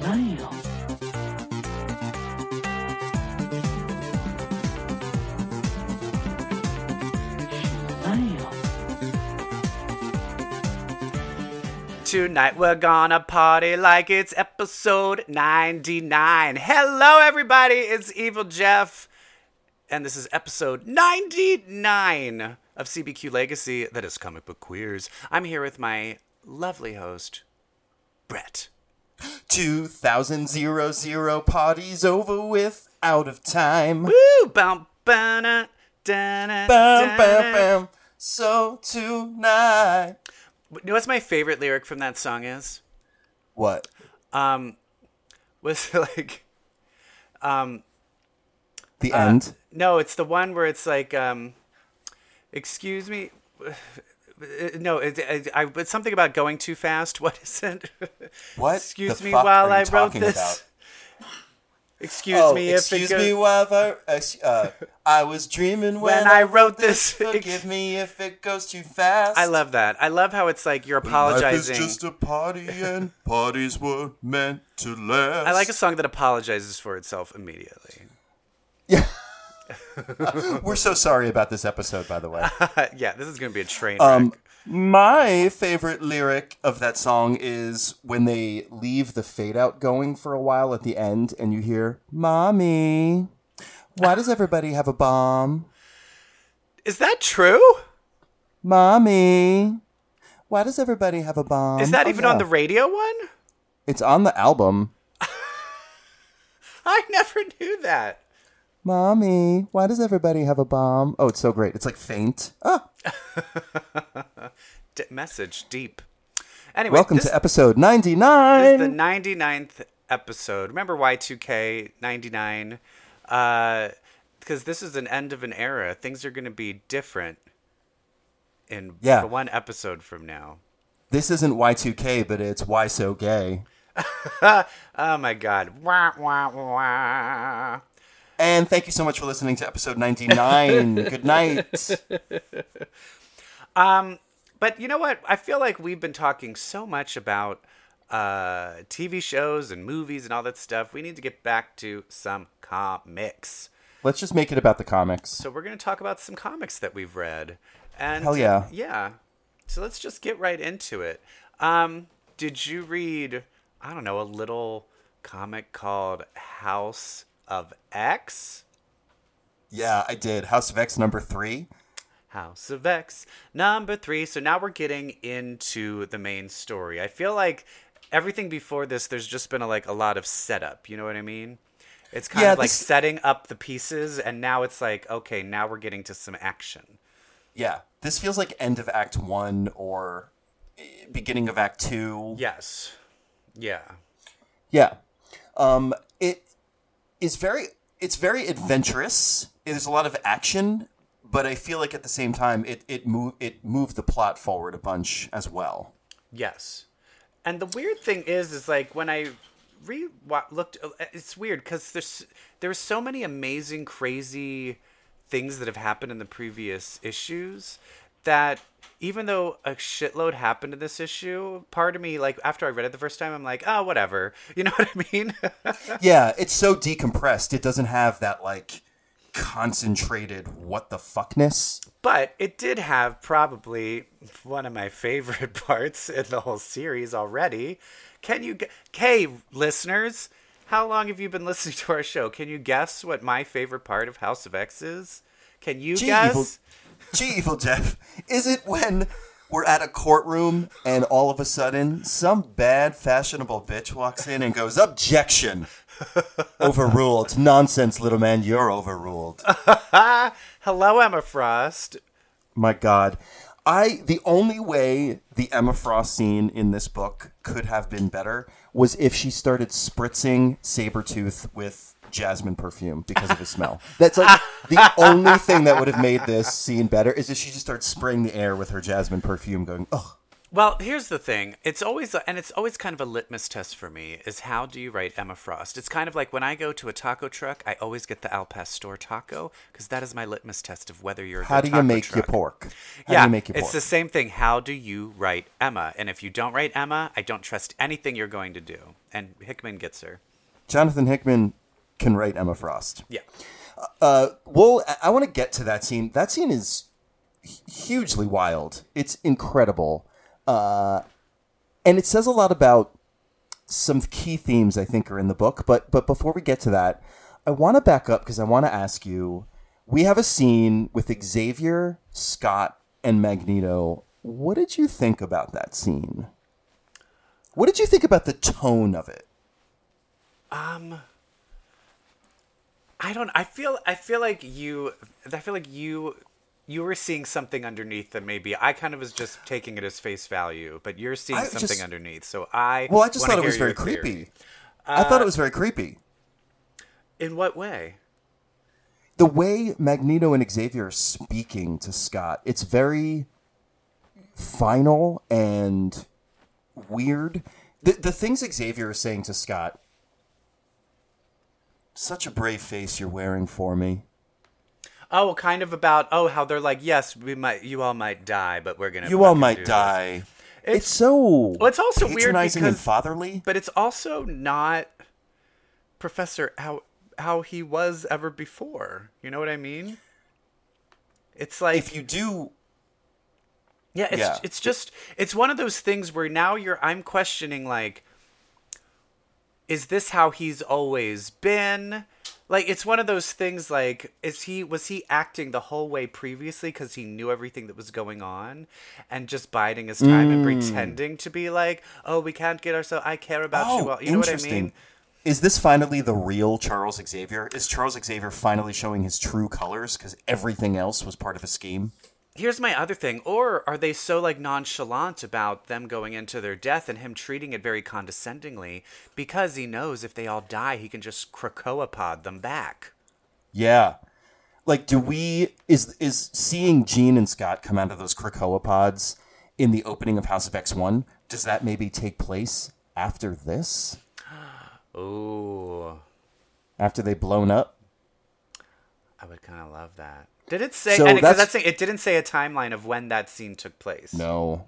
何よ。 Tonight we're gonna party like it's episode 99. Hello everybody, it's Evil Jeff, and this is episode 99 of CBQ Legacy, that is Comic Book Queers. I'm here with my lovely host, Brett. 2000 parties over with, out of time. Woo! Bum, ba-na, da-na, bum, bum, bum. So tonight. You know what's my favorite lyric from that song is? What? Was like, the end? No, it's the one where it's like, excuse me. No, it's something about going too fast. What is it? What? Excuse me while I wrote this. I was dreaming when I wrote this. Forgive me if it goes too fast. I love that. I love how it's like you're apologizing. Life is just a party and parties were meant to last. I like a song that apologizes for itself immediately. Yeah. We're so sorry about this episode, by the way. Yeah, this is going to be a train wreck. My favorite lyric of that song is when they leave the fade out going for a while at the end and you hear, Mommy, why does everybody have a bomb? Is that true? Mommy, why does everybody have a bomb? Is that even on the radio one? It's on the album. I never knew that. Mommy, why does everybody have a bomb? Oh, it's so great. It's like faint. Oh. Message deep. Anyway, welcome to episode 99. This is the 99th episode. Remember Y2K 99? Because this is an end of an era. Things are going to be different for one episode from now. This isn't Y2K, but it's Why So Gay. Oh, my God. Wah, wah, wah. And thank you so much for listening to episode 99. Good night. But you know what? I feel like we've been talking so much about TV shows and movies and all that stuff. We need to get back to some comics. Let's just make it about the comics. So we're going to talk about some comics that we've read. And hell yeah. Yeah. So let's just get right into it. Did you read, I don't know, a little comic called House of X? Yeah, I did. House of X number 3. House of X number 3. So now we're getting into the main story. I feel like everything before this, there's just been a lot of setup. You know what I mean? It's kind of like setting up the pieces, and now it's like, okay, now we're getting to some action. Yeah, this feels like end of Act 1 or beginning of Act 2. Yes. Yeah. Yeah. It's very adventurous. There's a lot of action, but I feel like at the same time it moved the plot forward a bunch as well. Yes, and the weird thing is like when I looked, it's weird because there's so many amazing, crazy things that have happened in the previous issues that even though a shitload happened in this issue, part of me, like, after I read it the first time, I'm like, oh, whatever. You know what I mean? Yeah, it's so decompressed. It doesn't have that, like, concentrated what-the-fuckness. But it did have probably one of my favorite parts in the whole series already. Hey, listeners, how long have you been listening to our show? Can you guess what my favorite part of House of X is? Can you guess? Evil Jeff, is it when we're at a courtroom and all of a sudden some bad fashionable bitch walks in and goes, objection, overruled. Nonsense, little man, you're overruled. Hello, Emma Frost. My God. The only way the Emma Frost scene in this book could have been better was if she started spritzing Sabretooth with jasmine perfume because of his smell. That's like the only thing that would have made this scene better, is if she just starts spraying the air with her jasmine perfume going, oh. Well, here's the thing. It's always kind of a litmus test for me is how do you write Emma Frost? It's kind of like when I go to a taco truck, I always get the al pastor taco because that is my litmus test of whether you're how the taco truck. How do you make your pork? It's the same thing. How do you write Emma? And if you don't write Emma, I don't trust anything you're going to do. And Hickman gets her. Jonathan Hickman can write Emma Frost. Yeah. Well, I want to get to that scene. That scene is hugely wild. It's incredible. And it says a lot about some key themes I think are in the book. But before we get to that, I want to back up because I want to ask you, we have a scene with Xavier, Scott, and Magneto. What did you think about that scene? What did you think about the tone of it? I feel like you were seeing something underneath that maybe I kind of was just taking it as face value, but you're seeing something underneath. Well, I just thought it was very creepy. I thought it was very creepy. In what way? The way Magneto and Xavier are speaking to Scott, it's very final and weird. The things Xavier is saying to Scott, such a brave face you're wearing for me. Oh, kind of about, how they're like, yes, you all might die, but we're going to. You all might die. It's so well, it's also patronizing weird because, and fatherly. But it's also not Professor how he was ever before. You know what I mean? It's like. If you do. Yeah, it's just, it's one of those things where now I'm questioning, like, is this how he's always been? Like, it's one of those things, like, was he acting the whole way previously because he knew everything that was going on and just biding his time and pretending to be like, we can't get ourselves, I care about you all. You know what I mean? Is this finally the real Charles Xavier? Is Charles Xavier finally showing his true colors because everything else was part of a scheme? Here's my other thing. Or are they so, like, nonchalant about them going into their death and him treating it very condescendingly because he knows if they all die, he can just Krakoa pod them back? Yeah. Like, is seeing Jean and Scott come out of those Krakoa pods in the opening of House of X1, does that maybe take place after this? Ooh. After they've blown up? I would kind of love that. Did it say? So it didn't say a timeline of when that scene took place. No.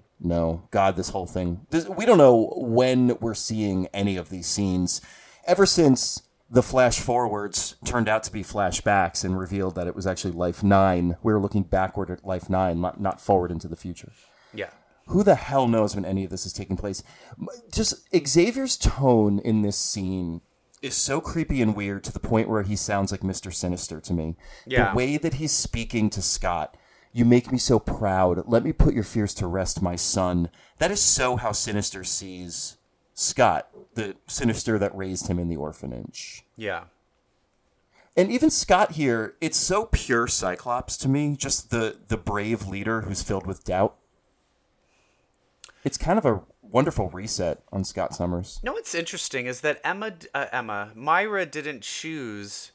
God, this whole thing. We don't know when we're seeing any of these scenes. Ever since the flash forwards turned out to be flashbacks and revealed that it was actually Life 9, we were looking backward at Life 9, not forward into the future. Yeah. Who the hell knows when any of this is taking place? Just Xavier's tone in this scene is so creepy and weird to the point where he sounds like Mr. Sinister to me. Yeah. The way that he's speaking to Scott, you make me so proud. Let me put your fears to rest, my son. That is so how Sinister sees Scott, the Sinister that raised him in the orphanage. Yeah. And even Scott here, it's so pure Cyclops to me, just the brave leader who's filled with doubt. It's kind of a wonderful reset on Scott Summers. No, what's interesting is that Myra didn't choose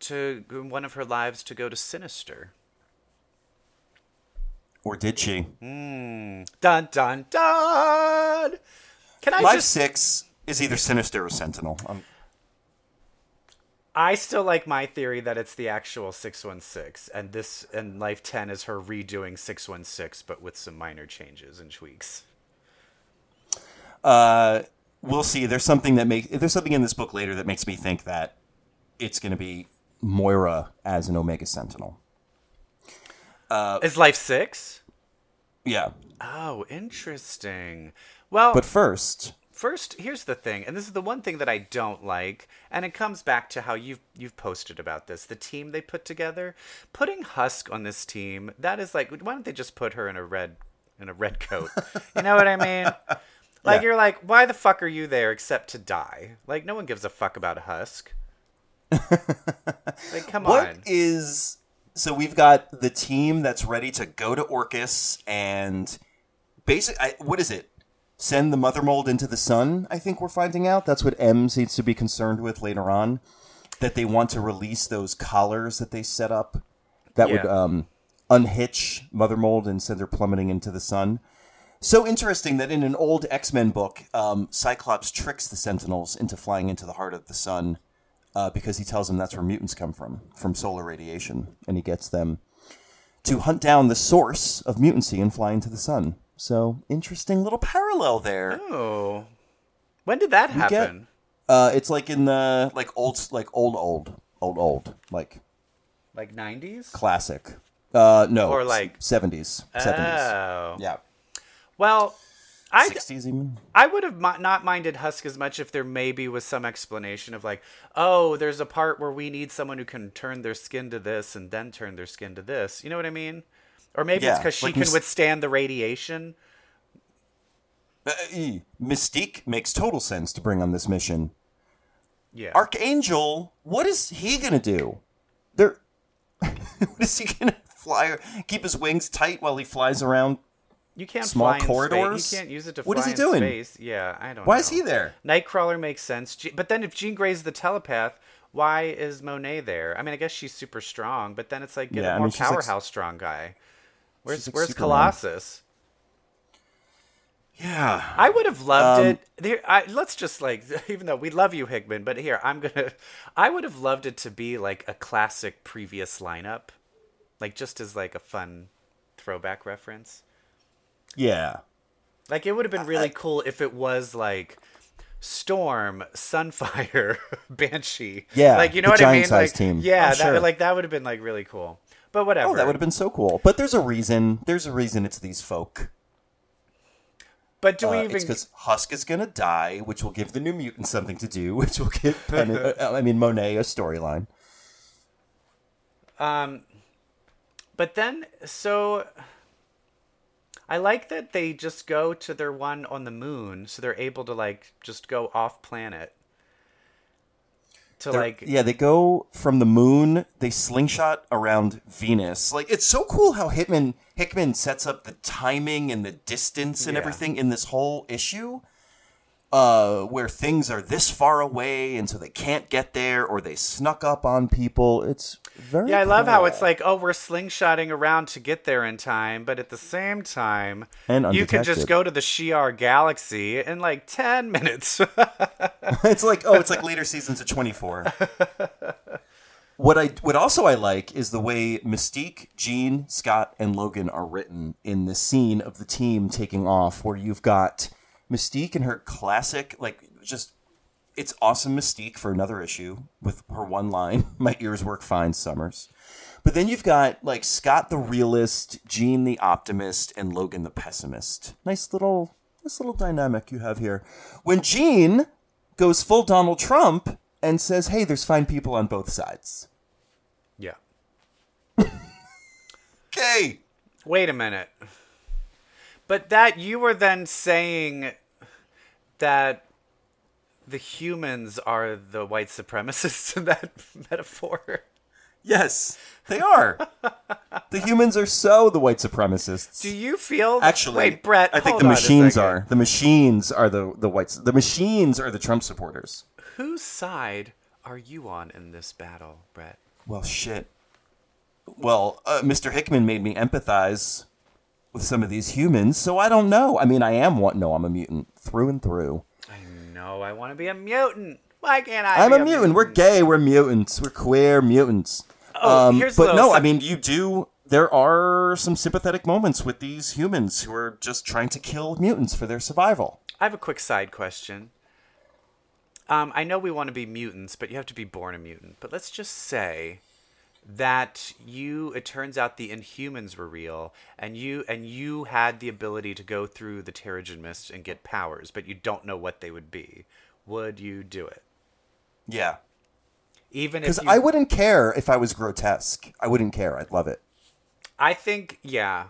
to one of her lives to go to Sinister. Or did she? Dun, dun, dun! Life 6 is either Sinister or Sentinel. I still like my theory that it's the actual 616, and Life 10 is her redoing 616, but with some minor changes and tweaks. We'll see. There's something in this book later that makes me think that it's going to be Moira as an Omega Sentinel. Is Life 6? Yeah. Oh, interesting. Well, but first, here's the thing, and this is the one thing that I don't like, and it comes back to how you've posted about this. The team they put together, putting Husk on this team, that is like, why don't they just put her in a red coat? You know what I mean? Like, yeah. You're like, why the fuck are you there except to die? Like, no one gives a fuck about a Husk. Like, come on. So we've got the team that's ready to go to Orcus and basically, what is it? Send the Mother Mold into the sun, I think we're finding out. That's what M seems to be concerned with later on. That they want to release those collars that they set up that would unhitch Mother Mold and send her plummeting into the sun. So interesting that in an old X-Men book, Cyclops tricks the Sentinels into flying into the heart of the sun because he tells them that's where mutants come from solar radiation, and he gets them to hunt down the source of mutancy and fly into the sun. So, interesting little parallel there. Oh. When did that happen? It's like in the, like 90s? Classic. No. Or like... 70s. Oh. 70s. Yeah. Well, 60s even? I would have not minded Husk as much if there maybe was some explanation of like, oh, there's a part where we need someone who can turn their skin to this and then turn their skin to this. You know what I mean? Or maybe it's because she can withstand the radiation. Mystique makes total sense to bring on this mission. Yeah. Archangel, what is he going to do? What is he going to fly? Keep his wings tight while he flies around? You can't small fly in corridors. Space. You can't use it to fly. What is he doing? Space. Yeah, I don't know. Why is he there? Nightcrawler makes sense. But then if Jean Grey's the telepath, why is Monet there? I mean, I guess she's super strong, but then it's like get a more powerhouse strong guy. Where's Colossus? Long. Yeah. I would have loved it. Let's just like, even though we love you, Hickman, but here, I would have loved it to be like a classic previous lineup. Like just as like a fun throwback reference. Yeah. Like it would have been really cool if it was like Storm, Sunfire, Banshee. Yeah. Like, you know what I mean? Like, team. Yeah. That would have been like really cool, but whatever. Oh, that would have been so cool. But there's a reason. There's a reason it's these folk. But do we even... It's because Husk is going to die, which will give the New Mutants something to do, which will give Monet a storyline. But then, so... I like that they just go to their one on the moon, so they're able to, like, just go off-planet. Yeah, they go from the moon, they slingshot around Venus. Like, it's so cool how Hickman sets up the timing and the distance and everything in this whole issue, where things are this far away and so they can't get there or they snuck up on people. It's very cool. I love how it's like, oh, we're slingshotting around to get there in time, but at the same time, you can just go to the Shi'ar galaxy in like 10 minutes. It's like, oh, it's like later seasons of 24. What I like is the way Mystique, Jean, Scott, and Logan are written in the scene of the team taking off, where you've got Mystique and her classic, like, just, it's awesome Mystique for another issue with her one line, "My ears work fine, Summers." But then you've got, like, Scott the realist, Jean the optimist, and Logan the pessimist. Nice little dynamic you have here. When Jean goes full Donald Trump and says, "Hey, there's fine people on both sides." Yeah. Okay. Wait a minute. But that you were then saying that the humans are the white supremacists in that metaphor. Yes, they are. The humans are so the white supremacists. Do you feel... Wait, Brett, I think the machines are. The machines are the whites. The machines are the Trump supporters. Whose side are you on in this battle, Brett? Well, shit. Well, Mr. Hickman made me empathize with some of these humans, so I don't know. I mean, I'm a mutant through and through. I know. I want to be a mutant. Why can't I? I'm a mutant. We're gay. We're mutants. We're queer mutants. Oh, here's but no. I mean, you do. There are some sympathetic moments with these humans who are just trying to kill mutants for their survival. I have a quick side question. I know we want to be mutants, but you have to be born a mutant. But let's just say that it turns out the Inhumans were real, and you had the ability to go through the Terrigen Mist and get powers, but you don't know what they would be. Would you do it? Yeah. Even if I wouldn't care if I was grotesque. I wouldn't care. I'd love it. I think I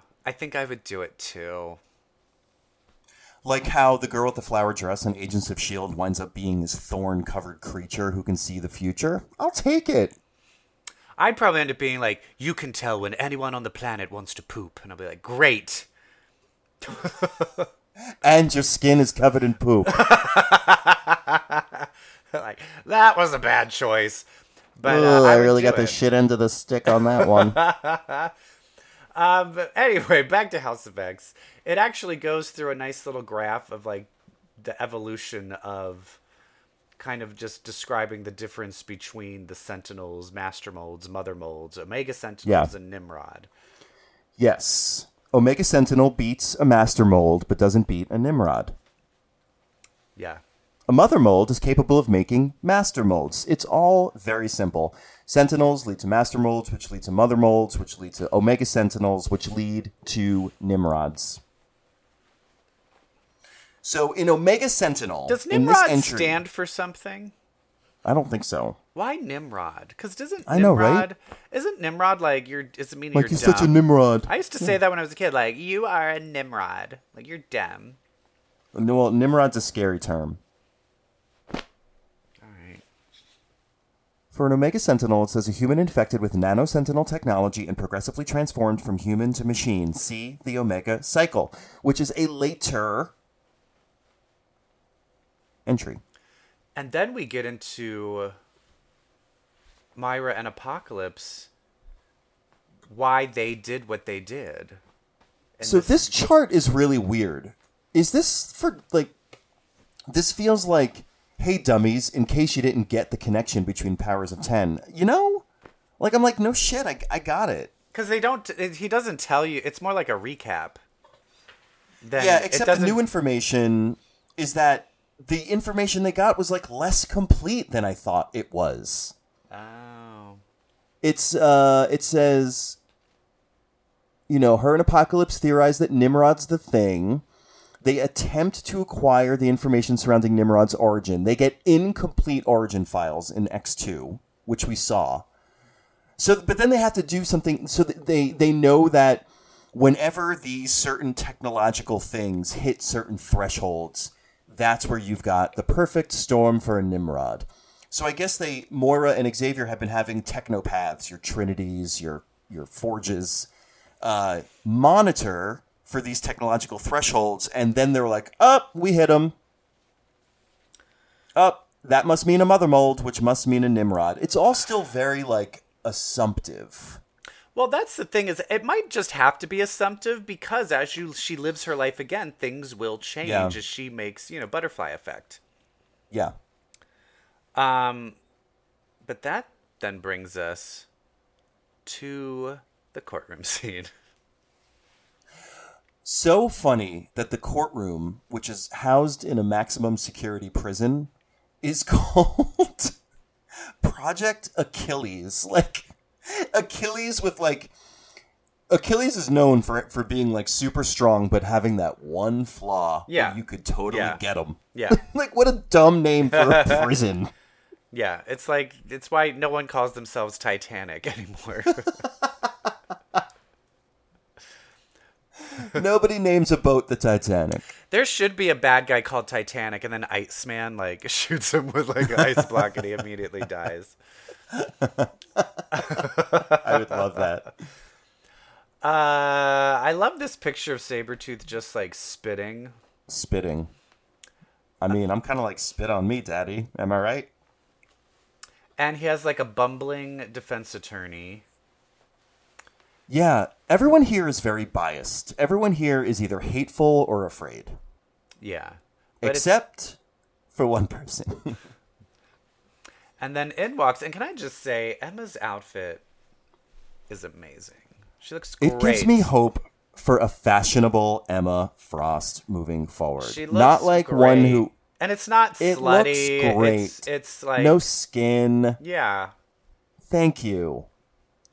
would do it too. Like how the girl with the flower dress in Agents of S.H.I.E.L.D. winds up being this thorn-covered creature who can see the future. I'll take it. I'd probably end up being like, "You can tell when anyone on the planet wants to poop." And I'll be like, "Great." And your skin is covered in poop. Like, that was a bad choice. But I really got the shit end of the stick on that one. But anyway, back to House of X. It actually goes through a nice little graph of like the evolution of kind of just describing the difference between the Sentinels, Master Molds, Mother Molds, Omega Sentinels, and Nimrod. Yes. Omega Sentinel beats a Master Mold, but doesn't beat a Nimrod. Yeah. A Mother Mold is capable of making Master Molds. It's all very simple. Sentinels lead to Master Molds, which lead to Mother Molds, which lead to Omega Sentinels, which lead to Nimrods. So in Omega Sentinel... Does Nimrod stand for something? I don't think so. Why Nimrod? Because Nimrod, right? Isn't Nimrod like you're... Does it mean like you're dumb? Such a Nimrod. I used to say that when I was a kid. Like, you are a Nimrod. Like, you're dumb. Well, Nimrod's a scary term. All right. For an Omega Sentinel, it says a human infected with nano-sentinel technology and progressively transformed from human to machine. See the Omega Cycle, which is a later... entry. And then we get into Moira and Apocalypse, why they did what they did. And so this chart is really weird. Is this for, like, this feels like, hey, dummies, in case you didn't get the connection between powers of 10, you know? Like, I'm like, no shit, I got it. Because they don't, he doesn't tell you, it's more like a recap. Yeah, except the new information is that the information they got was, like, less complete than I thought it was. Oh. It's, it says, you know, her and Apocalypse theorize that Nimrod's the thing. They attempt to acquire the information surrounding Nimrod's origin. They get incomplete origin files in X2, which we saw. So, but then they have to do something, so that they know that whenever these certain technological things hit certain thresholds... That's where you've got the perfect storm for a Nimrod. So I guess Moira and Xavier have been having technopaths, your trinities, your forges, monitor for these technological thresholds. And then they're like, oh, we hit them. Oh, that must mean a Mother Mold, which must mean a Nimrod. It's all still very, like, assumptive. Well, that's the thing is it might just have to be assumptive because as she lives her life again, things will change as she makes, you know, butterfly effect. Yeah. But that then brings us to the courtroom scene. So funny that the courtroom, which is housed in a maximum security prison, is called Project Achilles. Like... Achilles with, like... Achilles is known for being, like, super strong, but having that one flaw where you could totally get him. Yeah. Like, what a dumb name for a prison. Yeah, it's like... It's why no one calls themselves Titanic anymore. Nobody names a boat the Titanic. There should be a bad guy called Titanic, and then Iceman, like, shoots him with, like, an ice block, and he immediately dies. I would love that. I love this picture of Sabretooth just like spitting. I mean, I'm kind of like, spit on me, daddy, am I right? And he has like a bumbling defense attorney. Yeah, everyone here is very biased. Everyone here is either hateful or afraid. Yeah, except for one person. And then in walks, and can I just say, Emma's outfit is amazing. She looks great. It gives me hope for a fashionable Emma Frost moving forward. She looks not like great. One who... And it's not slutty. It looks great. It's like... No skin. Yeah. Thank you.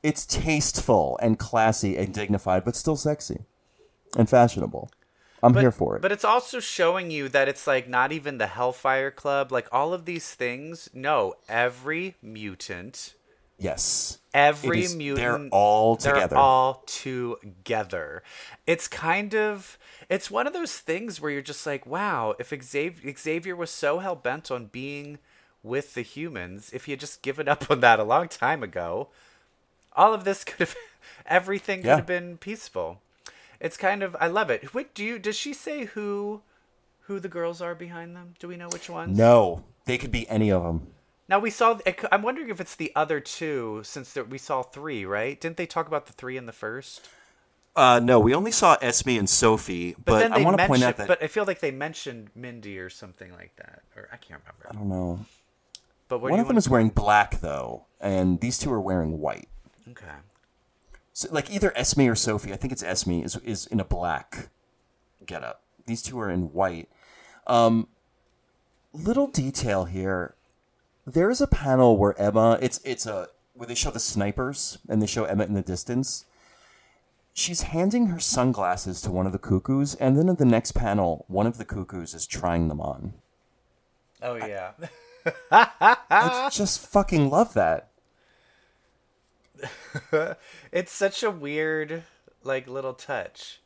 It's tasteful and classy and dignified, but still sexy and fashionable. I'm here for it. But it's also showing you that it's like not even the Hellfire Club. Like all of these things. No, every mutant. Yes. Every mutant. They're all together. It's kind of... It's one of those things where you're just like, wow, if Xavier was so hell-bent on being with the humans, if he had just given up on that a long time ago, all of this could have... Everything could have been peaceful. It's kind of, I love it. Does she say who the girls are behind them? Do we know which ones? No, they could be any of them. Now we saw, I'm wondering if it's the other two, since we saw three, right? Didn't they talk about the three in the first? No, we only saw Esme and Sophie, but I want to point out that... But I feel like they mentioned Mindy or something like that, or I can't remember. I don't know. But one of them is wearing black, though, and these two are wearing white. Okay. So, like, either Esme or Sophie, I think it's Esme, is in a black getup. These two are in white. Little detail here. There is a panel where Emma... where they show the snipers, and they show Emma in the distance. She's handing her sunglasses to one of the cuckoos, and then in the next panel, one of the cuckoos is trying them on. Oh, yeah. I just fucking love that. It's such a weird, like, little touch.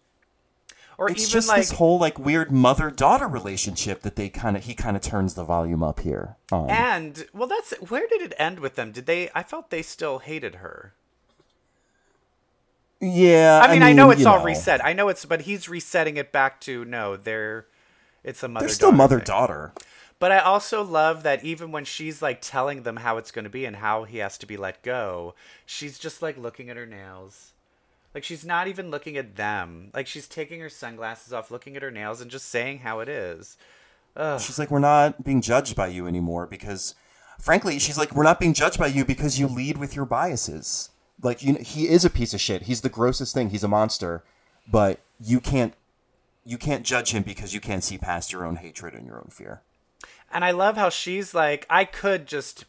Or it's even just like this whole like weird mother-daughter relationship that he kind of turns the volume up here. And well, that's where did it end with them? Did they? I felt they still hated her. Yeah, I mean, I know it's all reset. I know it's, but he's resetting it back to it's a mother. They're still mother-daughter. But I also love that even when she's like telling them how it's going to be and how he has to be let go, she's just like looking at her nails. Like, she's not even looking at them. Like, she's taking her sunglasses off, looking at her nails, and just saying how it is. Ugh. She's like, we're not being judged by you anymore because, frankly, we're not being judged by you because you lead with your biases. Like, he is a piece of shit. He's the grossest thing. He's a monster. But you can't judge him because you can't see past your own hatred and your own fear. And I love how she's like, I could just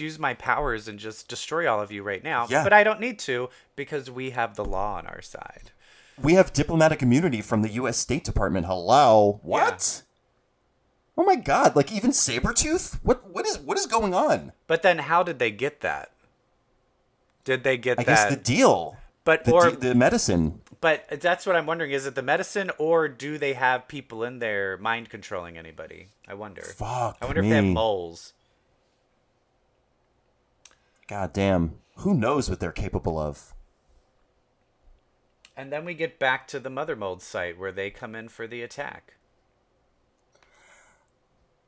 use my powers and just destroy all of you right now. Yeah. But I don't need to because we have the law on our side. We have diplomatic immunity from the U.S. State Department. Hello. What? Yeah. Oh, my God. Like, even Sabretooth? What is going on? But then how did they get that? Did they get that? I guess the deal. But the medicine. But that's what I'm wondering. Is it the medicine or do they have people in there mind controlling anybody? I wonder. Fuck. I wonder if they have moles. God damn. Who knows what they're capable of? And then we get back to the Mother Mold site where they come in for the attack.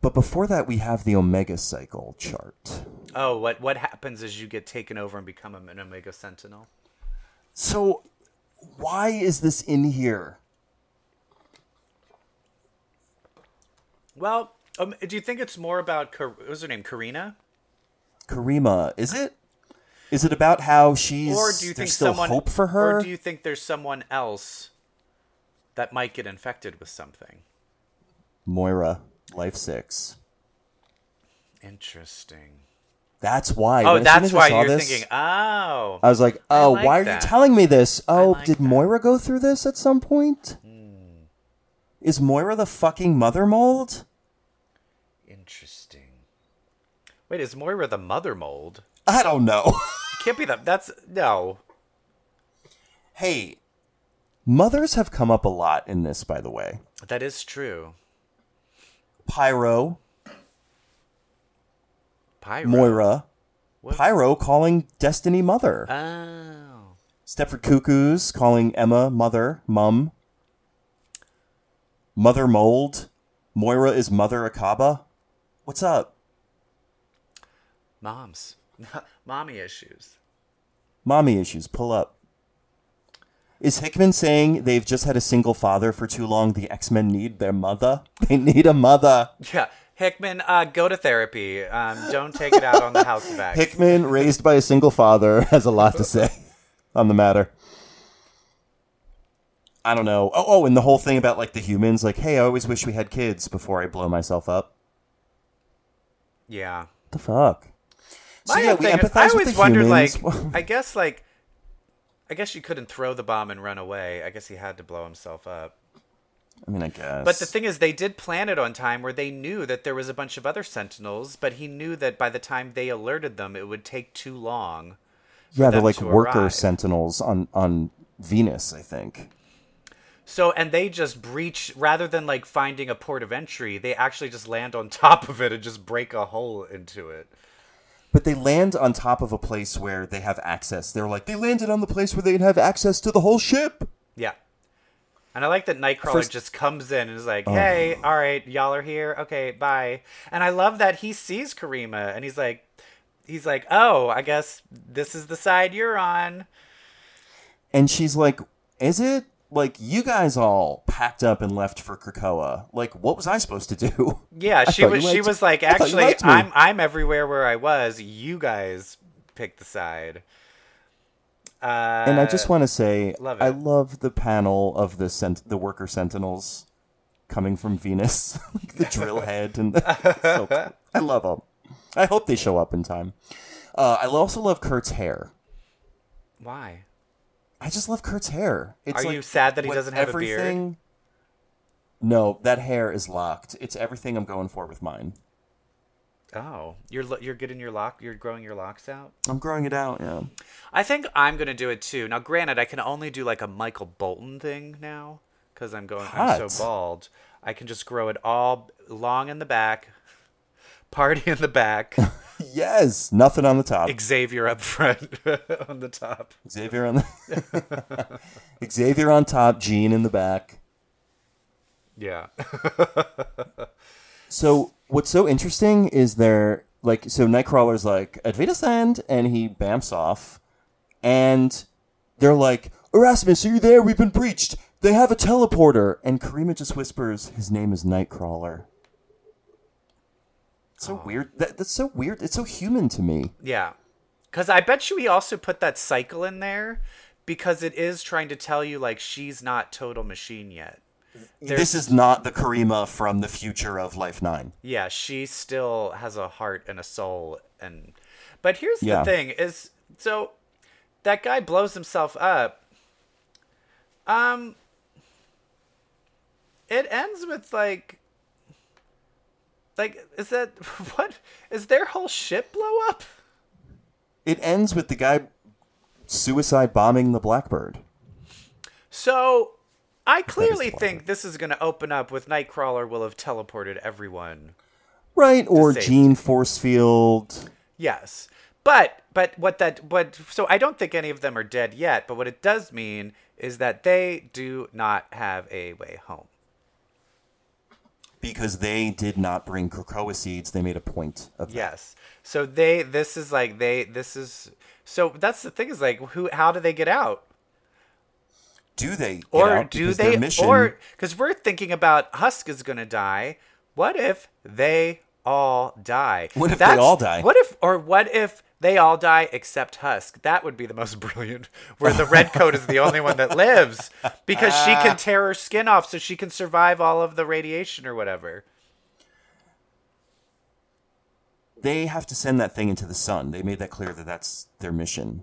But before that, we have the Omega Cycle chart. Oh, what happens is you get taken over and become an Omega Sentinel. So, why is this in here? Well, do you think it's more about what was her name? Karina? Karima, is it? Is it about how she's? Or do you think still hope for her? Or do you think there's someone else that might get infected with something? Moira, Life 6. Interesting. That's why. Oh, that's why you're thinking, oh. I was like, oh, why are you telling me this? Oh, did Moira go through this at some point? Mm. Is Moira the fucking Mother Mold? Interesting. Wait, is Moira the Mother Mold? I don't know. Can't be that. That's, no. Hey, mothers have come up a lot in this, by the way. That is true. Pyro. Pyro. Moira. What? Pyro calling Destiny mother. Oh. Stepford Cuckoos calling Emma mother, mum. Mother Mold. Moira is Mother Akaba. What's up? Moms. Mommy issues. Mommy issues. Pull up. Is Hickman saying they've just had a single father for too long? The X-Men need their mother? They need a mother. Yeah. Hickman, go to therapy. Don't take it out on the House of X. Hickman, raised by a single father, has a lot to say on the matter. I don't know. Oh, and the whole thing about like the humans, like, hey, I always wish we had kids before I blow myself up. Yeah. What the fuck? So yeah, we empathize I always with the wondered, humans. I guess you couldn't throw the bomb and run away. I guess he had to blow himself up. I mean, I guess. But the thing is, they did plan it on time where they knew that there was a bunch of other Sentinels, but he knew that by the time they alerted them, it would take too long. Yeah, they're like worker arrive. Sentinels on Venus, I think. So, and they just breach, rather than like finding a port of entry, they actually just land on top of it and just break a hole into it. But they land on top of a place where they have access. They're like, they landed on the place where they'd have access to the whole ship. Yeah. And I like that Nightcrawler just comes in and is like, hey, all right, y'all are here. Okay, bye. And I love that he sees Karima and he's like, oh, I guess this is the side you're on. And she's like, Is it? Like, you guys all packed up and left for Krakoa. Like, what was I supposed to do? Yeah, she was like, actually, I'm everywhere where I was. You guys picked the side. And I just want to say, I love the panel of the worker sentinels coming from Venus. Like the drill head. And so cool. I love them. I hope they show up in time. I also love Kurt's hair. Why? I just love Kurt's hair. It's Are you sad that he doesn't have a beard? No, that hair is locked. It's everything I'm going for with mine. Oh, you're getting your lock. You're growing your locks out. I'm growing it out. Yeah. I think I'm gonna do it too. Now, granted, I can only do like a Michael Bolton thing now because I'm going. Hot. I'm so bald. I can just grow it all long in the back, party in the back. Yes, nothing on the top. Xavier up front on the top. Xavier on top, Jean in the back. Yeah. So what's so interesting is they're like, so Nightcrawler's like, Advitasand, and he bamps off, and they're like, Erasmus, are you there? We've been breached. They have a teleporter, and Karima just whispers, his name is Nightcrawler. So weird. That's so weird. It's so human to me. Yeah. Because I bet you he also put that cycle in there because it is trying to tell you, like, she's not total machine yet. This is not the Karima from the future of Life 9. Yeah, she still has a heart and a soul. But here's the thing is, so that guy blows himself up. It ends with, like, is that, what? Is their whole ship blow up? It ends with the guy suicide bombing the Blackbird. So, I clearly think this is going to open up with Nightcrawler will have teleported everyone. Right, or Jean Force Field. Yes. But so I don't think any of them are dead yet, but what it does mean is that they do not have a way home. Because they did not bring Krakoa seeds, they made a point of that. Yes. So that's the thing is like how do they get out? Do they get out? Do they because we're thinking about Husk is going to die. What if they all die? What if they all die? What if they all die except Husk? That would be the most brilliant, where the red coat is the only one that lives because she can tear her skin off so she can survive all of the radiation or whatever. They have to send that thing into the sun. They made that clear that that's their mission.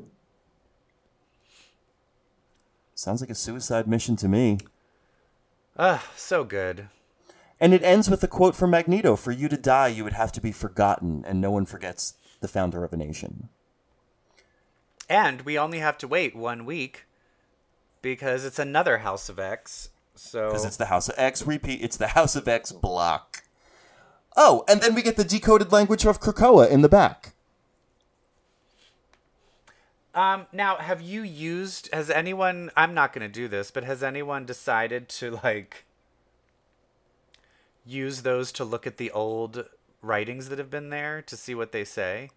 Sounds like a suicide mission to me. So good. And it ends with a quote from Magneto. For you to die, you would have to be forgotten, and no one forgets the founder of a nation. And we only have to wait 1 week because it's another House of X. Because it's the House of X repeat. It's the House of X block. Oh, and then we get the decoded language of Krakoa in the back. Now, I'm not going to do this, but has anyone decided to like use those to look at the old writings that have been there to see what they say?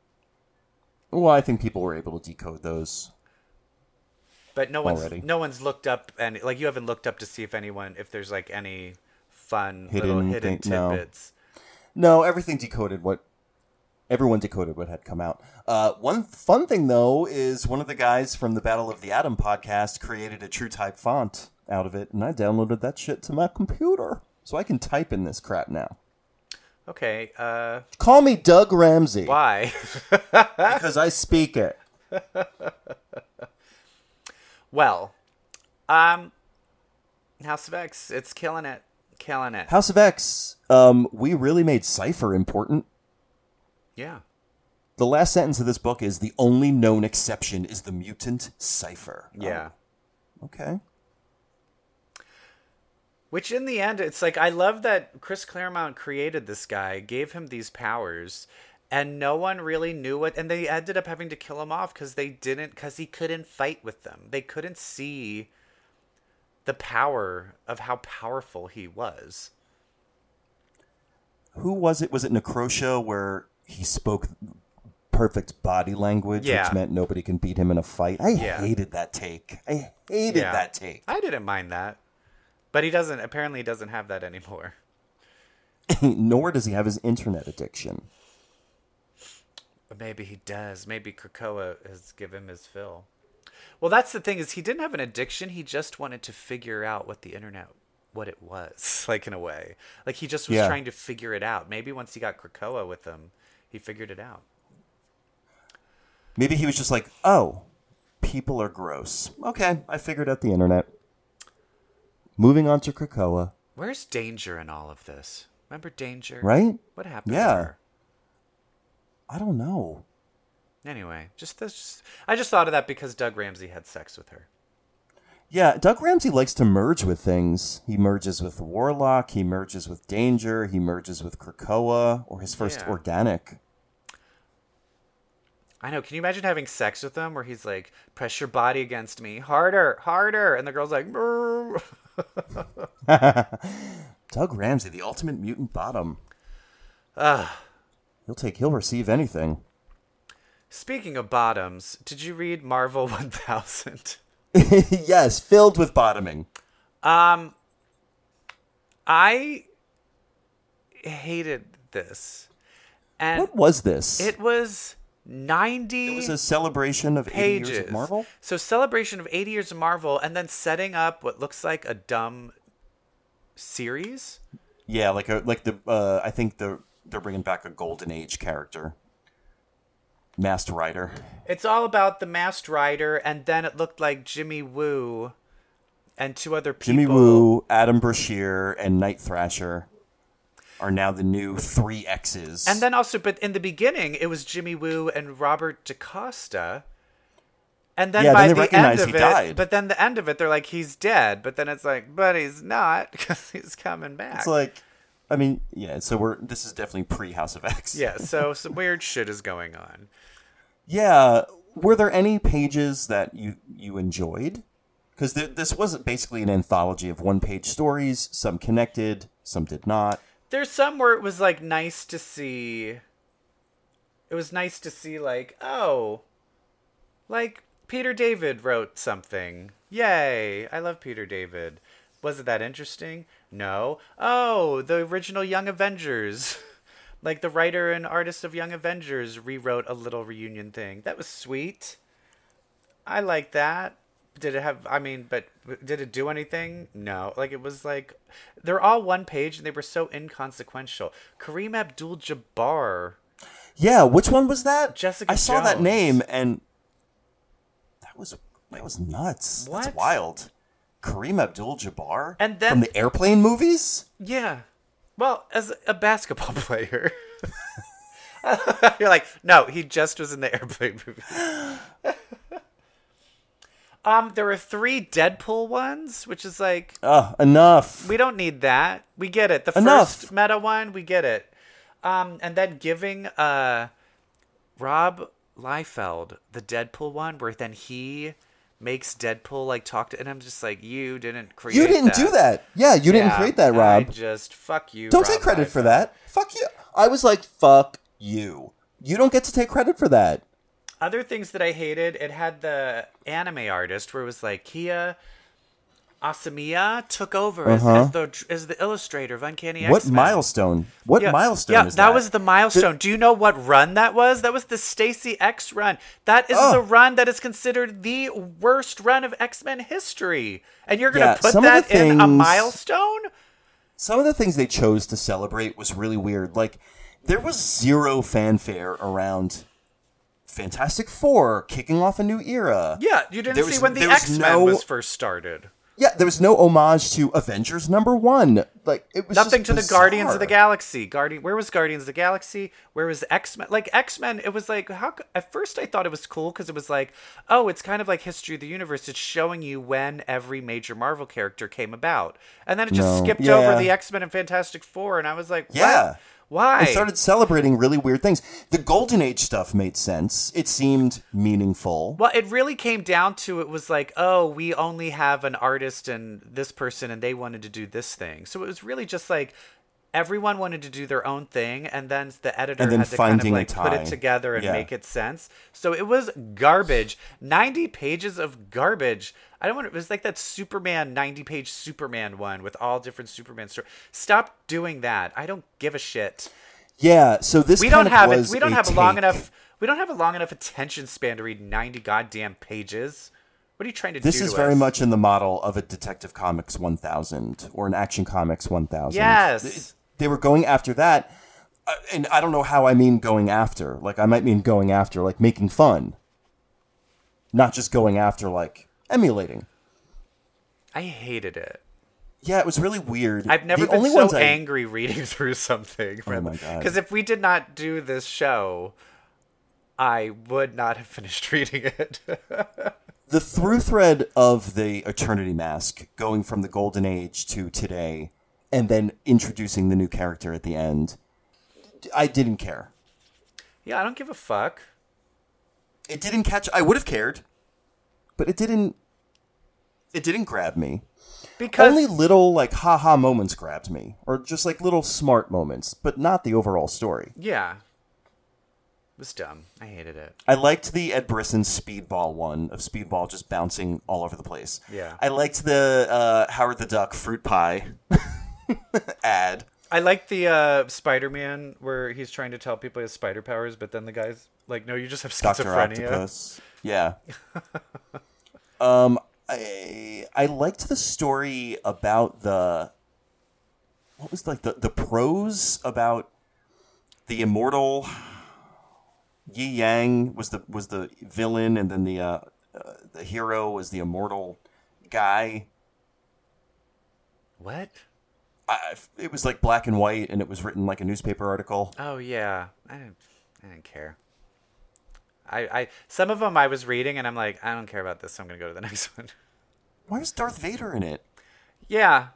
Well, I think people were able to decode those, but no one's looked up, and like you haven't looked up to see if there's like any fun hidden tidbits. No, everyone decoded what had come out. One fun thing though is one of the guys from the Battle of the Atom podcast created a true type font out of it, and I downloaded that shit to my computer, so I can type in this crap now. Okay, Call me Doug Ramsey. Why? Because I speak it. Well, House of X, it's killing it. Killing it. House of X, we really made Cypher important. Yeah. The last sentence of this book is, the only known exception is the mutant Cypher. Yeah. Okay. Which in the end, it's like, I love that Chris Claremont created this guy, gave him these powers, and no one really knew what, and they ended up having to kill him off because he couldn't fight with them. They couldn't see the power of how powerful he was. Who was it? Was it Necrotia where he spoke perfect body language, which meant nobody can beat him in a fight. I hated that take. I didn't mind that. But he doesn't, apparently doesn't have that anymore. Nor does he have his internet addiction. Maybe he does. Maybe Krakoa has given him his fill. Well, that's the thing, is he didn't have an addiction. He just wanted to figure out what the internet, what it was, like, in a way. Like, he just was trying to figure it out. Maybe once he got Krakoa with him, he figured it out. Maybe he was just like, oh, people are gross. Okay, I figured out the internet. Moving on to Krakoa. Where's Danger in all of this? Remember Danger? Right? What happened to her? I don't know. Anyway, just this. I just thought of that because Doug Ramsey had sex with her. Yeah, Doug Ramsey likes to merge with things. He merges with Warlock. He merges with Danger. He merges with Krakoa, or his first organic. I know. Can you imagine having sex with him where he's like, press your body against me. Harder, harder. And the girl's like, brrr. Doug Ramsey, the ultimate mutant bottom. He'll receive anything. Speaking of bottoms, did you read Marvel 1000? Yes, filled with bottoming. I hated this. And what was this? It was 90 pages. It was a celebration of 80 years of Marvel? So celebration of 80 years of Marvel, and then setting up what looks like a dumb series? Yeah, I think they're bringing back a Golden Age character. Masked Rider. It's all about the Masked Rider, and then it looked like Jimmy Woo and two other people. Jimmy Woo, Adam Brashear, and Night Thrasher are now the new 3 X's. And then also, but in the beginning, it was Jimmy Woo and Robert DaCosta. And then by the end of it, but then the end of it, they're like, he's dead. But then it's like, but he's not, because he's coming back. It's like, I mean, yeah. So this is definitely pre House of X. Yeah. So some weird shit is going on. Yeah. Were there any pages that you enjoyed? Because this wasn't basically an anthology of one-page stories. Some connected, some did not. There's some where it was like nice to see. It was nice to see, like, oh, like Peter David wrote something. Yay! I love Peter David. Was it that interesting? No. Oh, the original Young Avengers. Like, the writer and artist of Young Avengers rewrote a little reunion thing. That was sweet. I like that. Did it do anything? No. Like, it was like, they're all one page and they were so inconsequential. Kareem Abdul-Jabbar. Yeah, which one was that? Jessica Jones. I saw that name and that was nuts. What? That's wild. Kareem Abdul-Jabbar? And then, from the Airplane movies? Yeah. Well, as a basketball player. You're like, no, he just was in the Airplane movies. There were 3 Deadpool ones, which is like... enough. We don't need that. We get it. First meta one, we get it. And then giving Rob Liefeld the Deadpool one, where then he... makes Deadpool like talk to, and I'm just like, you didn't create that. Yeah, you didn't create that, Rob. I just fuck you. Don't Rob take credit Liefeld. For that. Fuck you. I was like, fuck you. You don't get to take credit for that. Other things that I hated, it had the anime artist where it was like Kia Asamiya took over as the illustrator of Uncanny X-Men. What milestone? Yeah, is that was the milestone. Do you know what run that was? That was the Stacy X run. That is the run that is considered the worst run of X-Men history. And you're going to put that in a milestone? Some of the things they chose to celebrate was really weird. Like, there was zero fanfare around Fantastic Four kicking off a new era. Yeah, you didn't see when the X-Men was first started. Yeah, there was no homage to Avengers #1. Like, it was nothing to the Guardians of the Galaxy. Where was Guardians of the Galaxy? Where was X-Men? Like, X-Men, it was like, how? At first I thought it was cool because it was like, oh, it's kind of like History of the Universe. It's showing you when every major Marvel character came about. And then it just skipped over the X-Men and Fantastic Four. And I was like, what? Yeah. Why? They started celebrating really weird things. The Golden Age stuff made sense. It seemed meaningful. Well, it really came down to, it was like, oh, we only have an artist and this person and they wanted to do this thing. So it was really just like, everyone wanted to do their own thing, and then the editor had to kind of like put it together and make it sense. So it was garbage. 90 pages of garbage. I don't want to, it was like that Superman 90-page Superman one with all different Superman stories. Stop doing that. I don't give a shit. Yeah, so this we don't have a long enough attention span to read 90 goddamn pages. What are you trying to do? This is very much in the model of a Detective Comics 1000 or an Action Comics 1000. Yes. They were going after that. And I don't know how I mean going after. Like, I might mean going after, like, making fun. Not just going after, like, emulating. I hated it. Yeah, it was really weird. I've never been so angry reading through something. Oh, my God. Because if we did not do this show, I would not have finished reading it. The through thread of the Eternity Mask, going from the Golden Age to today, and then introducing the new character at the end, I didn't care. Yeah, I don't give a fuck. It didn't catch... I would have cared, but it didn't... It didn't grab me. Because... Only little, like, ha-ha moments grabbed me. Or just, like, little smart moments, but not the overall story. Yeah. It was dumb. I hated it. I liked the Ed Brisson Speedball one of Speedball just bouncing all over the place. Yeah. I liked the Howard the Duck fruit pie ad. I liked the Spider-Man where he's trying to tell people he has spider powers, but then the guy's like, no, you just have schizophrenia. Dr. Octopus. Yeah. I liked the story about the... What was like the prose about the immortal... Yi Yang was the villain, and then the hero was the immortal guy. What? It was like black and white, and it was written like a newspaper article. Oh yeah, I didn't care. I some of them I was reading, and I'm like, I don't care about this, so I'm gonna go to the next one. Why was Darth Vader in it? Yeah,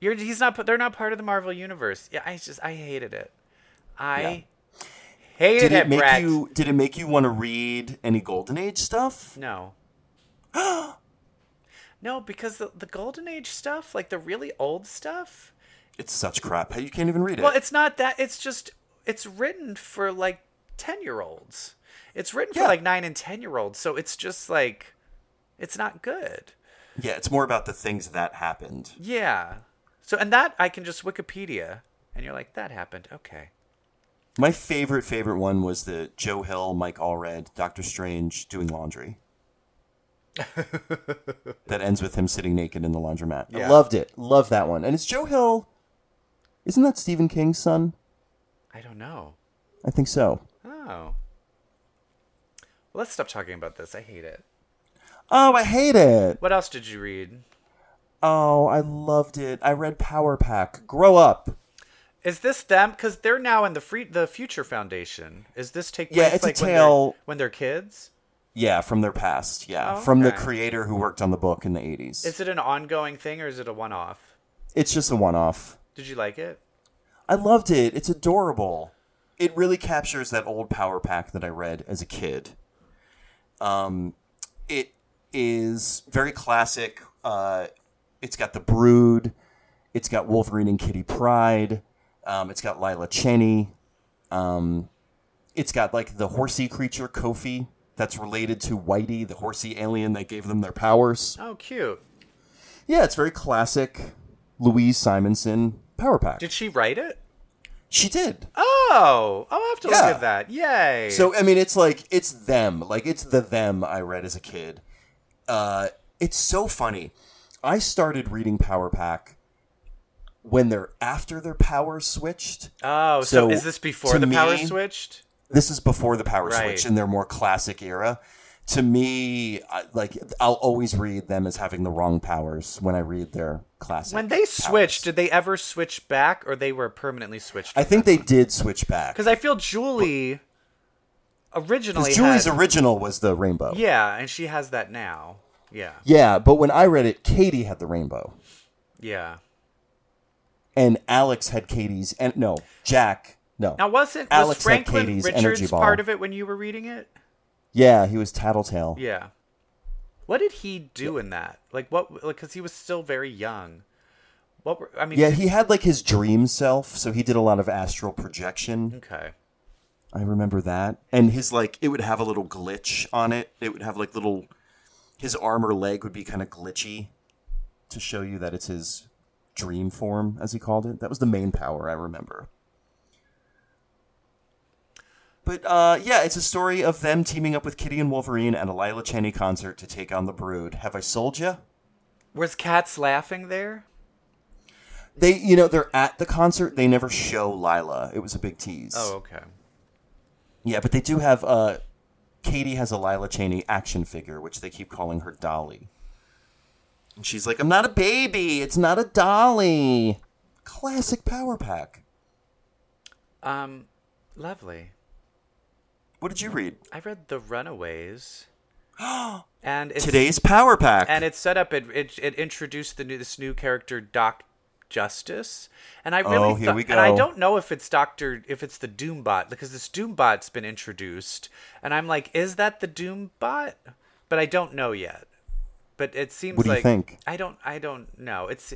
he's not. They're not part of the Marvel universe. Yeah, I hated it. Hated it, Brett. Did it make you want to read any Golden Age stuff? No. No, because the Golden Age stuff, like the really old stuff... It's such crap. You can't even read it. Well, it's not that. It's just... It's written for, like, 10-year-olds. It's written for, like, 9 and 10-year-olds. So it's just, like... It's not good. Yeah, it's more about the things that happened. Yeah. So, and that, I can just Wikipedia. And you're like, that happened. Okay. My favorite one was the Joe Hill, Mike Allred, Doctor Strange doing laundry. That ends with him sitting naked in the laundromat. Yeah. I loved it. Love that one. And it's Joe Hill. Isn't that Stephen King's son? I don't know. I think so. Oh. Well, let's stop talking about this. I hate it. Oh, I hate it. What else did you read? Oh, I loved it. I read Power Pack. Grow up. Is this them? Because they're now in the Future Foundation. Is this take place like a tale... when they're kids? Yeah, from their past. Yeah, from the creator who worked on the book in the 80s. Is it an ongoing thing or is it a one-off? It's just a one-off. Did you like it? I loved it. It's adorable. It really captures that old Power Pack that I read as a kid. It is very classic. It's got the Brood. It's got Wolverine and Kitty Pryde. It's got Lila Cheney. It's got, like, the horsey creature, Kofi, that's related to Whitey, the horsey alien that gave them their powers. Oh, cute. Yeah, it's very classic Louise Simonson Power Pack. Did she write it? She did. Oh! I'll have to look at that. Yay! So, I mean, it's like, it's them. Like, it's the them I read as a kid. It's so funny. I started reading Power Pack when they're after their power switched. Oh, so is this before the power switched? This is before the power switch in their more classic era. To me, I'll always read them as having the wrong powers when I read their classic. When they switched, did they ever switch back, or they were permanently switched? I think they did switch back. Because I feel Julie originally had... Julie's original was the rainbow. Yeah, and she has that now. Yeah. Yeah, but when I read it, Katie had the rainbow. Yeah. And Alex had Katie's, and no, Jack, no. Now was Franklin Richards part of it when you were reading it? Yeah, he was Tattletale. Yeah. What did he do in that? Like, what? Because he was still very young. What were, I mean, yeah, he had like his dream self, so he did a lot of astral projection. Okay. I remember that. And his like, it would have a little glitch on it. It would have like little, his arm or leg would be kind of glitchy to show you that it's his dream form, as he called it. That was the main power, I remember. But, yeah, it's a story of them teaming up with Kitty and Wolverine and a Lila Cheney concert to take on the Brood. Have I sold ya? Was Cats Laughing there? They, you know, they're at the concert. They never show Lila. It was a big tease. Oh, okay. Yeah, but they do have, Katie has a Lila Cheney action figure, which they keep calling her Dolly. And she's like, I'm not a baby. It's not a dolly. Classic Power Pack. Lovely. What did you read? I read The Runaways. And it's, today's Power Pack. And it's set up. It introduced this new character, Doc Justice. And I really And I don't know if it's if it's the Doombot, because this Doombot's been introduced, and I'm like, is that the Doombot? But I don't know yet. But it seems like, what do you think? I don't know. It's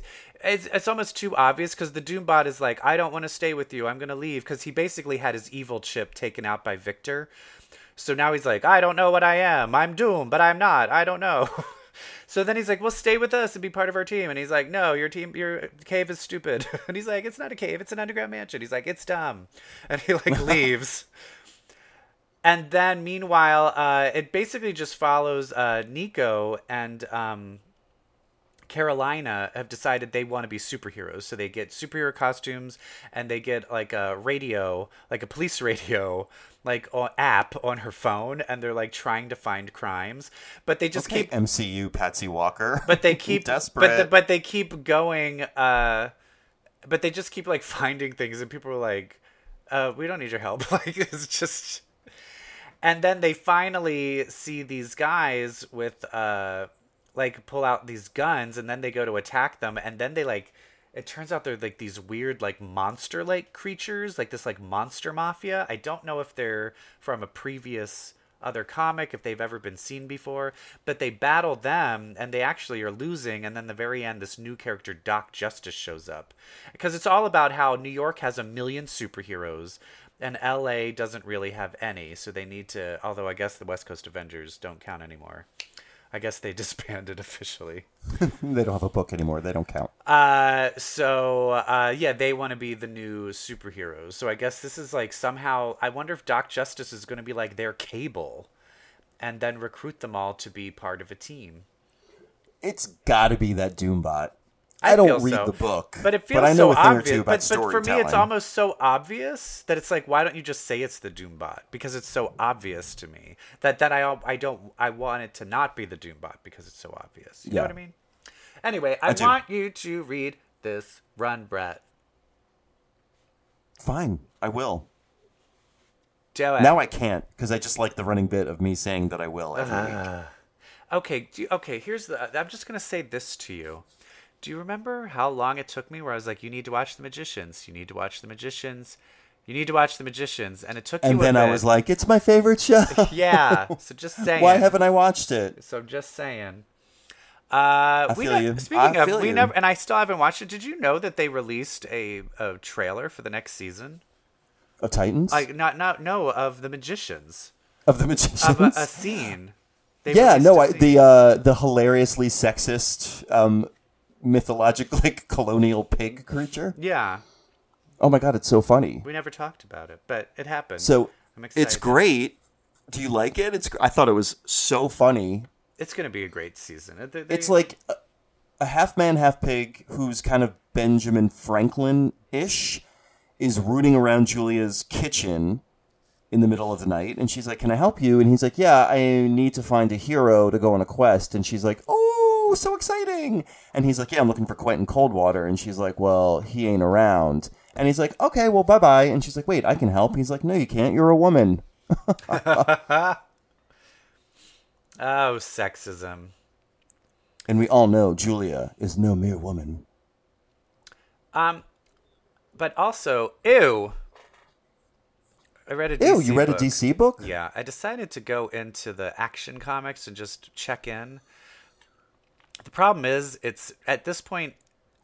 almost too obvious, because the Doombot is like, I don't want to stay with you. I'm going to leave, because he basically had his evil chip taken out by Victor. So now he's like, I don't know what I am. I'm Doom, but I'm not. I don't know. So then he's like, well, stay with us and be part of our team. And he's like, no, your cave is stupid. And he's like, it's not a cave. It's an underground mansion. He's like, it's dumb. And he like leaves. And then, meanwhile, it basically just follows Nico and Carolina have decided they want to be superheroes. So they get superhero costumes, and they get like a radio, like a police radio, like app on her phone. And they're like trying to find crimes, but they just keep MCU Patsy Walker. But they keep desperate. But they keep going. But they just keep like finding things, and people are like, "We don't need your help." Like it's just. And then they finally see these guys with, like, pull out these guns, and then they go to attack them, and then they, like, it turns out they're, like, these weird, like, monster-like creatures, like this, like, monster mafia. I don't know if they're from a previous other comic, if they've ever been seen before, but they battle them, and they actually are losing, and then the very end, this new character, Doc Justice, shows up. Because it's all about how New York has 1 million superheroes, and LA doesn't really have any, so they need to, although I guess the West Coast Avengers don't count anymore. I guess they disbanded officially. They don't have a book anymore. They don't count. Yeah, they want to be the new superheroes. So I guess this is like somehow, I wonder if Doc Justice is going to be like their Cable and then recruit them all to be part of a team. It's got to be that Doombot. I don't read the book, but it feels so obvious. But for me, it's almost so obvious that it's like, why don't you just say it's the Doombot? Because it's so obvious to me that I want it to not be the Doombot because it's so obvious. You know what I mean? Anyway, I want you to read this run, Brett. Fine, I will. Do it. Now I can't because I just like the running bit of me saying that I will every week. Okay. Okay. I'm just gonna say this to you. Do you remember how long it took me where I was like, you need to watch The Magicians. You need to watch The Magicians. You need to watch The Magicians. And it took you a minute. And then I was like, it's my favorite show. Yeah. So just saying. Why haven't I watched it? So just saying. Speaking of, I still haven't watched it. Did you know that they released a trailer for the next season? Of Titans? Of The Magicians. Of The Magicians? Of a scene. The hilariously sexist... mythological, like, colonial pig creature. Yeah. Oh my god, it's so funny. We never talked about it, but it happened. So I'm excited. It's great. Do you like it? I thought it was so funny. It's going to be a great season. It's like a half man, half pig who's kind of Benjamin Franklin-ish is rooting around Julia's kitchen in the middle of the night, and she's like, "Can I help you?" And he's like, "Yeah, I need to find a hero to go on a quest." And she's like, "Oh, so exciting!" And he's like, "Yeah, I'm looking for Quentin Coldwater." And she's like, "Well, he ain't around." And he's like, "Okay, well, bye-bye." And she's like, "Wait, I can help." And he's like, "No, you can't. You're a woman." Oh, sexism. And we all know Julia is no mere woman. But also, ew. I read a DC book. Ew, you read a DC book? Yeah, I decided to go into the Action Comics and just check in. The problem is, it's at this point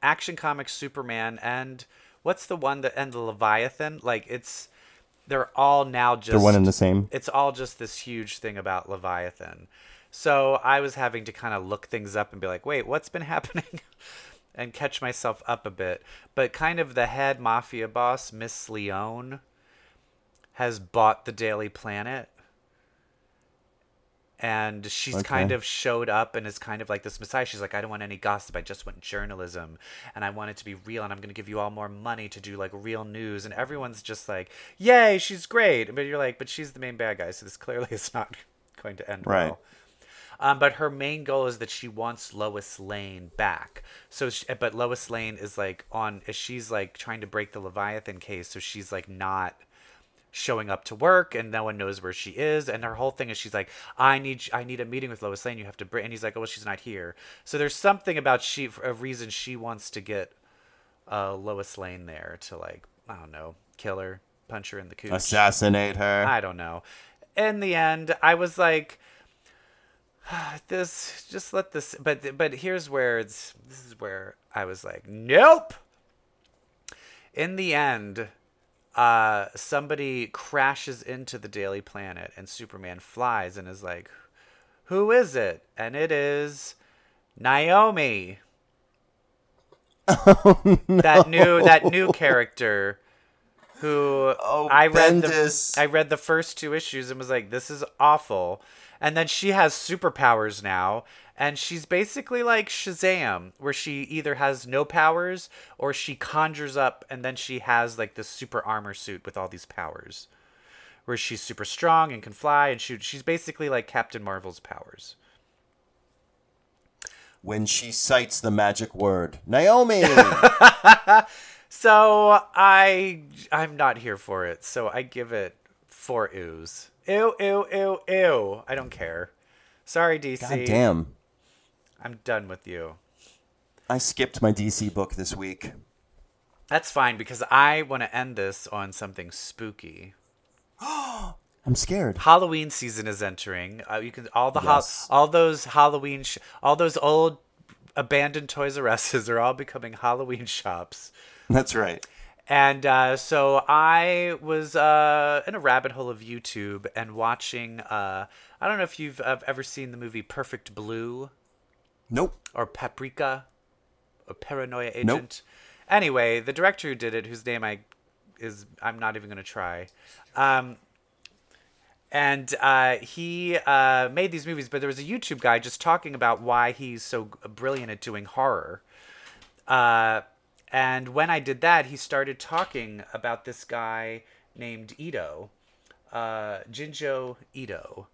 Action Comics, Superman, and what's the one that and the Leviathan? Like, it's they're all now just they're one and the same. It's all just this huge thing about Leviathan. So I was having to kind of look things up and be like, wait, what's been happening? And catch myself up a bit. But kind of the head mafia boss, Miss Leone, has bought the Daily Planet. And she's kind of showed up and is kind of like this messiah. She's like, I don't want any gossip. I just want journalism. And I want it to be real. And I'm going to give you all more money to do like real news. And everyone's just like, yay, she's great. But you're like, but she's the main bad guy. So this clearly is not going to end well. But her main goal is that she wants Lois Lane back. So, but Lois Lane is like she's like trying to break the Leviathan case. So she's like not showing up to work, and no one knows where she is. And her whole thing is she's like, I need a meeting with Lois Lane. You have to bring. And he's like, oh, well, she's not here. So there's something about a reason she wants to get Lois Lane there to like, I don't know, kill her, punch her in the cooch, assassinate her. I don't know. In the end, I was like, but here's where this is where I was like, nope. In the end, somebody crashes into the Daily Planet and Superman flies and is like, who is it? And it is Naomi. Oh, no. That new character who I read the first two issues and was like, this is awful. And then she has superpowers now, and she's basically like Shazam, where she either has no powers or she conjures up, and then she has like this super armor suit with all these powers, where she's super strong and can fly and shoot. She's basically like Captain Marvel's powers. When she cites the magic word, Naomi! So I'm not here for it, so I give it 4 ooze. Ew, ew, ew, ew. I don't care. Sorry, DC. God damn. I'm done with you. I skipped my DC book this week. That's fine, because I want to end this on something spooky. I'm scared. Halloween season is entering. All those old abandoned Toys R Us's are all becoming Halloween shops. That's right. And so I was in a rabbit hole of YouTube and watching, I don't know if you've ever seen the movie Perfect Blue. Nope. Or Paprika. Or Paranoia Agent. Nope. Anyway, the director who did it, whose name I'm not even going to try. He made these movies, but there was a YouTube guy just talking about why he's so brilliant at doing horror. And when I did that, he started talking about this guy named Ito, Jinjo Ito,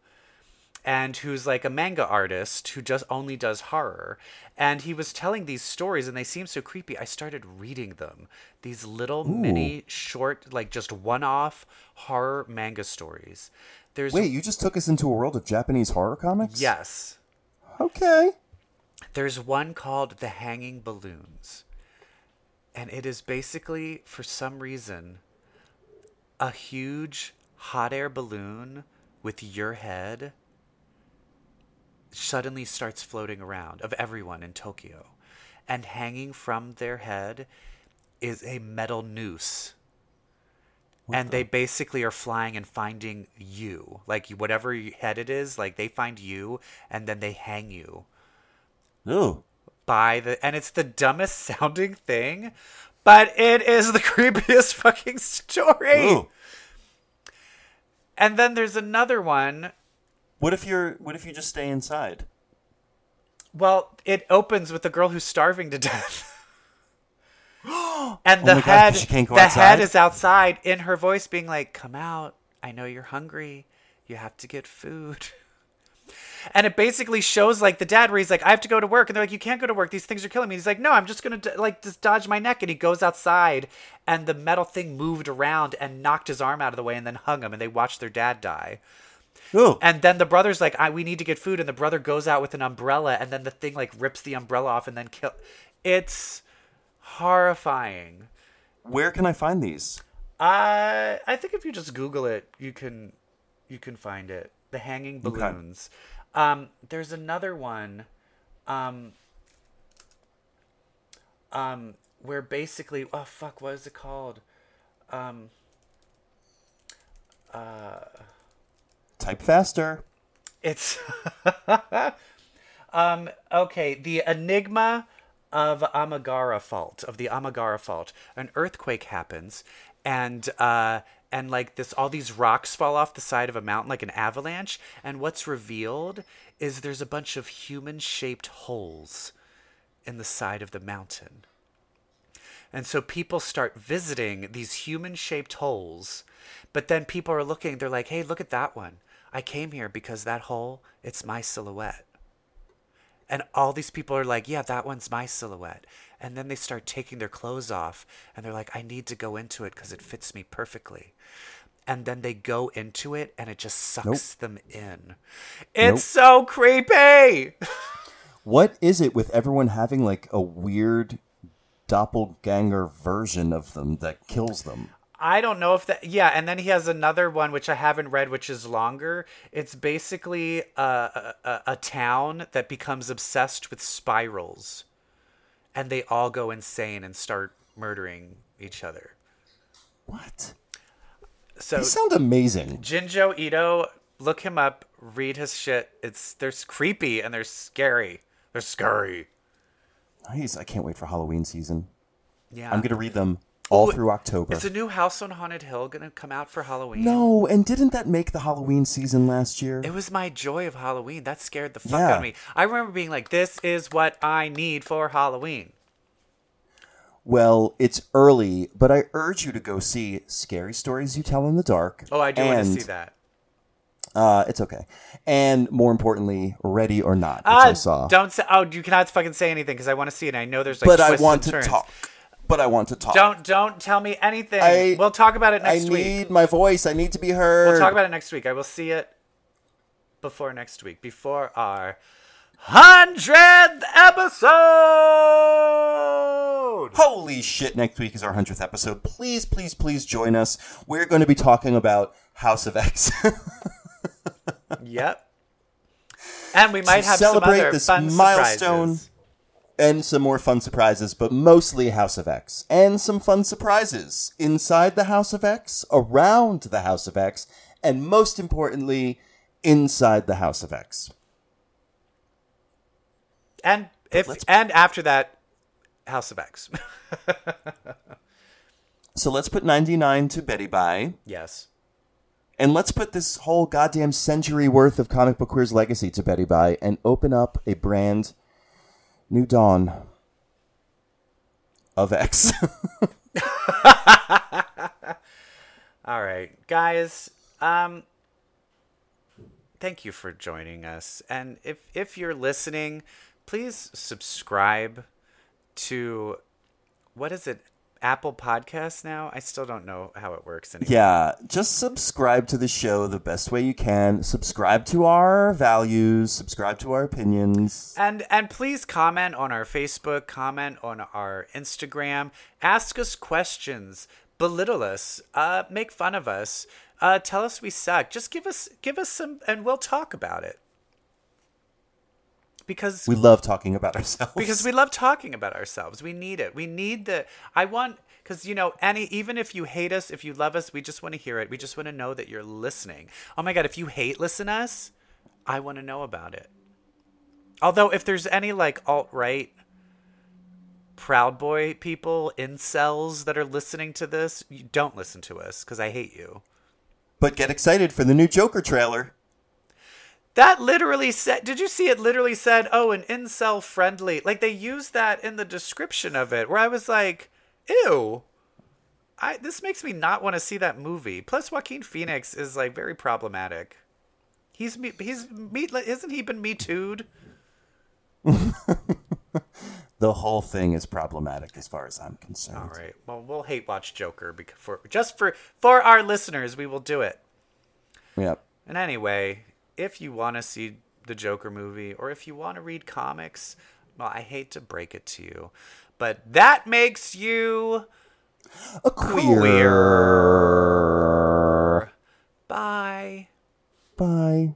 and who's like a manga artist who just only does horror. And he was telling these stories, and they seemed so creepy. I started reading them, these little mini short, like just one-off horror manga stories. Wait, you just took us into a world of Japanese horror comics? Yes. Okay. There's one called The Hanging Balloons. And it is basically, for some reason, a huge hot air balloon with your head suddenly starts floating around of everyone in Tokyo. And hanging from their head is a metal noose. They basically are flying and finding you. Like, whatever head it is, like, they find you, and then they hang you. Ooh. And it's the dumbest sounding thing, but it is the creepiest fucking story. Ooh. And then there's another one. What if you just stay inside? Well, it opens with a girl who's starving to death. And the head is outside in her voice being like, come out. I know you're hungry. You have to get food. And it basically shows like the dad where he's like, I have to go to work. And they're like, you can't go to work. These things are killing me. And he's like, no, I'm just going to just dodge my neck. And he goes outside and the metal thing moved around and knocked his arm out of the way and then hung him. And they watched their dad die. Ooh. And then the brother's like, we need to get food. And the brother goes out with an umbrella. And then the thing like rips the umbrella off and then kill. It's horrifying. Where can I find these? I think if you just Google it, you can find it. The Hanging Balloons. Okay. There's another one. where basically, oh fuck, what is it called? Type faster. It's okay. The enigma of Amagara Fault, an earthquake happens, and like this, all these rocks fall off the side of a mountain like an avalanche, and what's revealed is there's a bunch of human-shaped holes in the side of the mountain. And so people start visiting these human-shaped holes, but then people are looking, they're like, hey, look at that one. I came here because that hole, it's my silhouette. And all these people are like, yeah, that one's my silhouette. And then they start taking their clothes off, and they're like, I need to go into it because it fits me perfectly. And then they go into it, and it just sucks them in. It's so creepy! What is it with everyone having, like, a weird doppelganger version of them that kills them? I don't know if that... Yeah, and then he has another one, which I haven't read, which is longer. It's basically a town that becomes obsessed with spirals. And they all go insane and start murdering each other. What? So they sound amazing. Jinjo Ito, look him up, read his shit. They're creepy and they're scary. They're scary. Nice. I can't wait for Halloween season. Yeah. I'm going to read them. All through October. Is a new House on Haunted Hill going to come out for Halloween? No, and didn't that make the Halloween season last year? It was my joy of Halloween. That scared the fuck out of me. I remember being like, this is what I need for Halloween. Well, it's early, but I urge you to go see Scary Stories You Tell in the Dark. Oh, I do want to see that. It's okay. And more importantly, Ready or Not, which I saw. Don't say, you cannot fucking say anything because I want to see it. And I know there's like twists and turns. But I want to talk. Don't tell me anything. We'll talk about it next week. I need my voice. I need to be heard. We'll talk about it next week. I will see it before next week. Before our 100th episode! Holy shit, next week is our 100th episode. Please, please, please join us. We're going to be talking about House of X. Yep. And we might have some other fun milestone. Surprises. And some more fun surprises, but mostly House of X. And some fun surprises inside the House of X, around the House of X, and most importantly, inside the House of X. And after that, House of X. So let's put 99 to Betty Bye. Yes. And let's put this whole goddamn century worth of Comic Book Queers legacy to Betty Bye and open up a brand... new dawn of X. All right, guys. Thank you for joining us. And if you're listening, please subscribe to, what is it? Apple Podcasts now? I still don't know how it works anymore. Yeah, just subscribe to the show the best way you can. Subscribe to our values. Subscribe to our opinions. And please comment on our Facebook. Comment on our Instagram. Ask us questions. Belittle us. Make fun of us. Tell us we suck. Just give us some, and we'll talk about it. Because we love talking about ourselves. Because we love talking about ourselves. We need it. We need the... Because, you know, even if you hate us, if you love us, we just want to hear it. We just want to know that you're listening. Oh, my God. If you hate listen us, I want to know about it. Although, if there's any, like, alt-right Proud Boy people, incels that are listening to this, you don't listen to us because I hate you. But get excited for the new Joker trailer. That literally said, did you see it literally said, oh, an incel friendly. Like, they used that in the description of it, where I was like, ew. This makes me not want to see that movie. Plus, Joaquin Phoenix is, like, very problematic. Isn't he been Me Too'd? The whole thing is problematic as far as I'm concerned. All right. Well, we'll hate watch Joker. Just for our listeners, we will do it. Yep. And anyway... if you want to see the Joker movie or if you want to read comics, well, I hate to break it to you, but that makes you a queer. Bye. Bye.